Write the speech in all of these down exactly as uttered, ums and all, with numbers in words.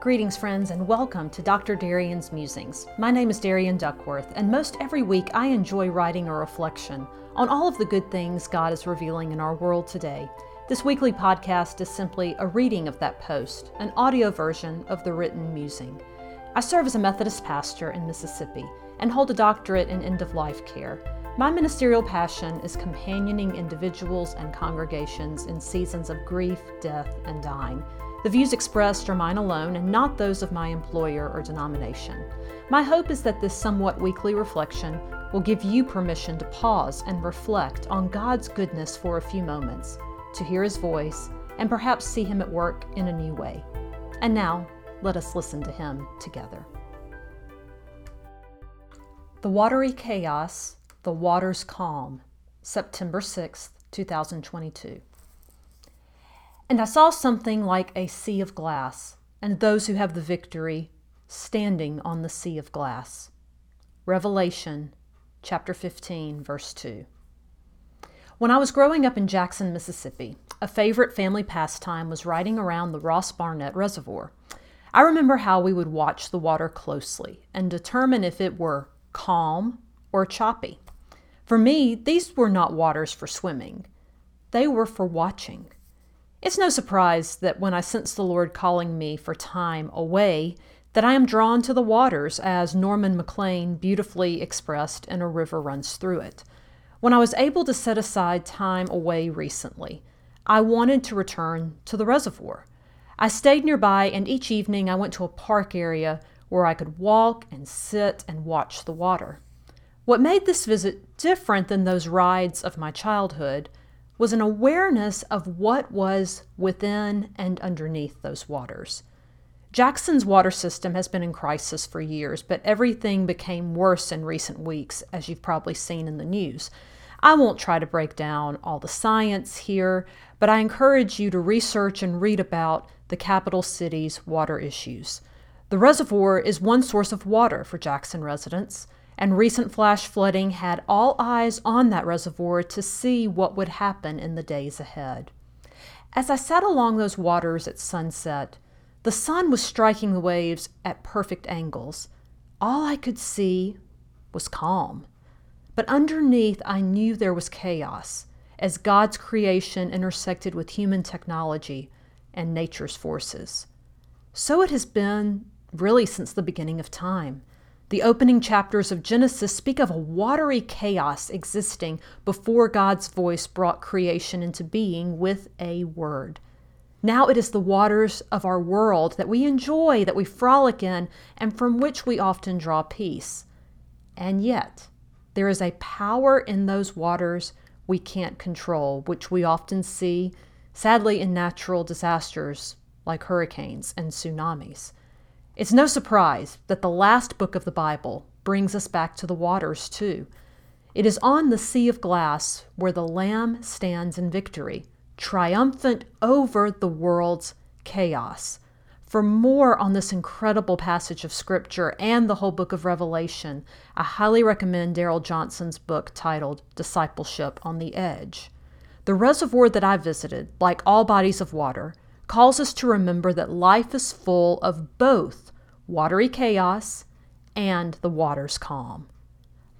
Greetings, friends, and welcome to Doctor Darian's Musings. My name is Darian Duckworth, and most every week I enjoy writing a reflection on all of the good things God is revealing in our world today. This weekly podcast is simply a reading of that post, an audio version of the written musing. I serve as a Methodist pastor in Mississippi and hold a doctorate in end-of-life care. My ministerial passion is companioning individuals and congregations in seasons of grief, death, and dying. The views expressed are mine alone and not those of my employer or denomination. My hope is that this somewhat weekly reflection will give you permission to pause and reflect on God's goodness for a few moments, to hear His voice, and perhaps see Him at work in a new way. And now, let us listen to Him together. The Watery Chaos, The Waters Calm, September sixth, twenty twenty-two. And I saw something like a sea of glass, and those who have the victory standing on the sea of glass. Revelation chapter fifteen, verse two. When I was growing up in Jackson, Mississippi, a favorite family pastime was riding around the Ross Barnett Reservoir. I remember how we would watch the water closely and determine if it were calm or choppy. For me, these were not waters for swimming. They were for watching. It's no surprise that when I sense the Lord calling me for time away, that I am drawn to the waters, as Norman MacLean beautifully expressed in A River Runs Through It. When I was able to set aside time away recently, I wanted to return to the reservoir. I stayed nearby, and each evening I went to a park area where I could walk and sit and watch the water. What made this visit different than those rides of my childhood was an awareness of what was within and underneath those waters. Jackson's water system has been in crisis for years, but everything became worse in recent weeks, as you've probably seen in the news. I won't try to break down all the science here, but I encourage you to research and read about the capital city's water issues. The reservoir is one source of water for Jackson residents, and recent flash flooding had all eyes on that reservoir to see what would happen in the days ahead. As I sat along those waters at sunset, the sun was striking the waves at perfect angles. All I could see was calm. But underneath, I knew there was chaos, as God's creation intersected with human technology and nature's forces. So it has been really since the beginning of time. The opening chapters of Genesis speak of a watery chaos existing before God's voice brought creation into being with a word. Now it is the waters of our world that we enjoy, that we frolic in, and from which we often draw peace. And yet, there is a power in those waters we can't control, which we often see, sadly, in natural disasters like hurricanes and tsunamis. It's no surprise that the last book of the Bible brings us back to the waters, too. It is on the sea of glass where the Lamb stands in victory, triumphant over the world's chaos. For more on this incredible passage of Scripture and the whole book of Revelation, I highly recommend Darrell Johnson's book titled Discipleship on the Edge. The reservoir that I visited, like all bodies of water, calls us to remember that life is full of both watery chaos and the water's calm.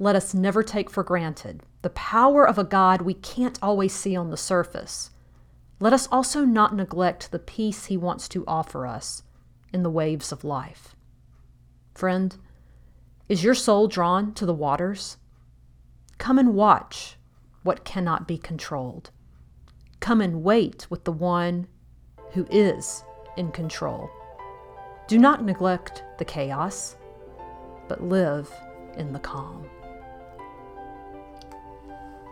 Let us never take for granted the power of a God we can't always see on the surface. Let us also not neglect the peace He wants to offer us in the waves of life. Friend, is your soul drawn to the waters? Come and watch what cannot be controlled. Come and wait with the One who is in control. Do not neglect the chaos, but live in the calm.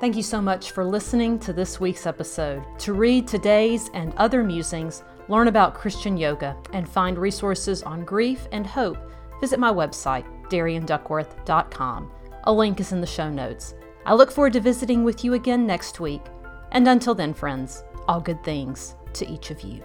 Thank you so much for listening to this week's episode. To read today's and other musings, learn about Christian yoga, and find resources on grief and hope, visit my website, Darian Duckworth dot com. A link is in the show notes. I look forward to visiting with you again next week. And until then, friends, all good things to each of you.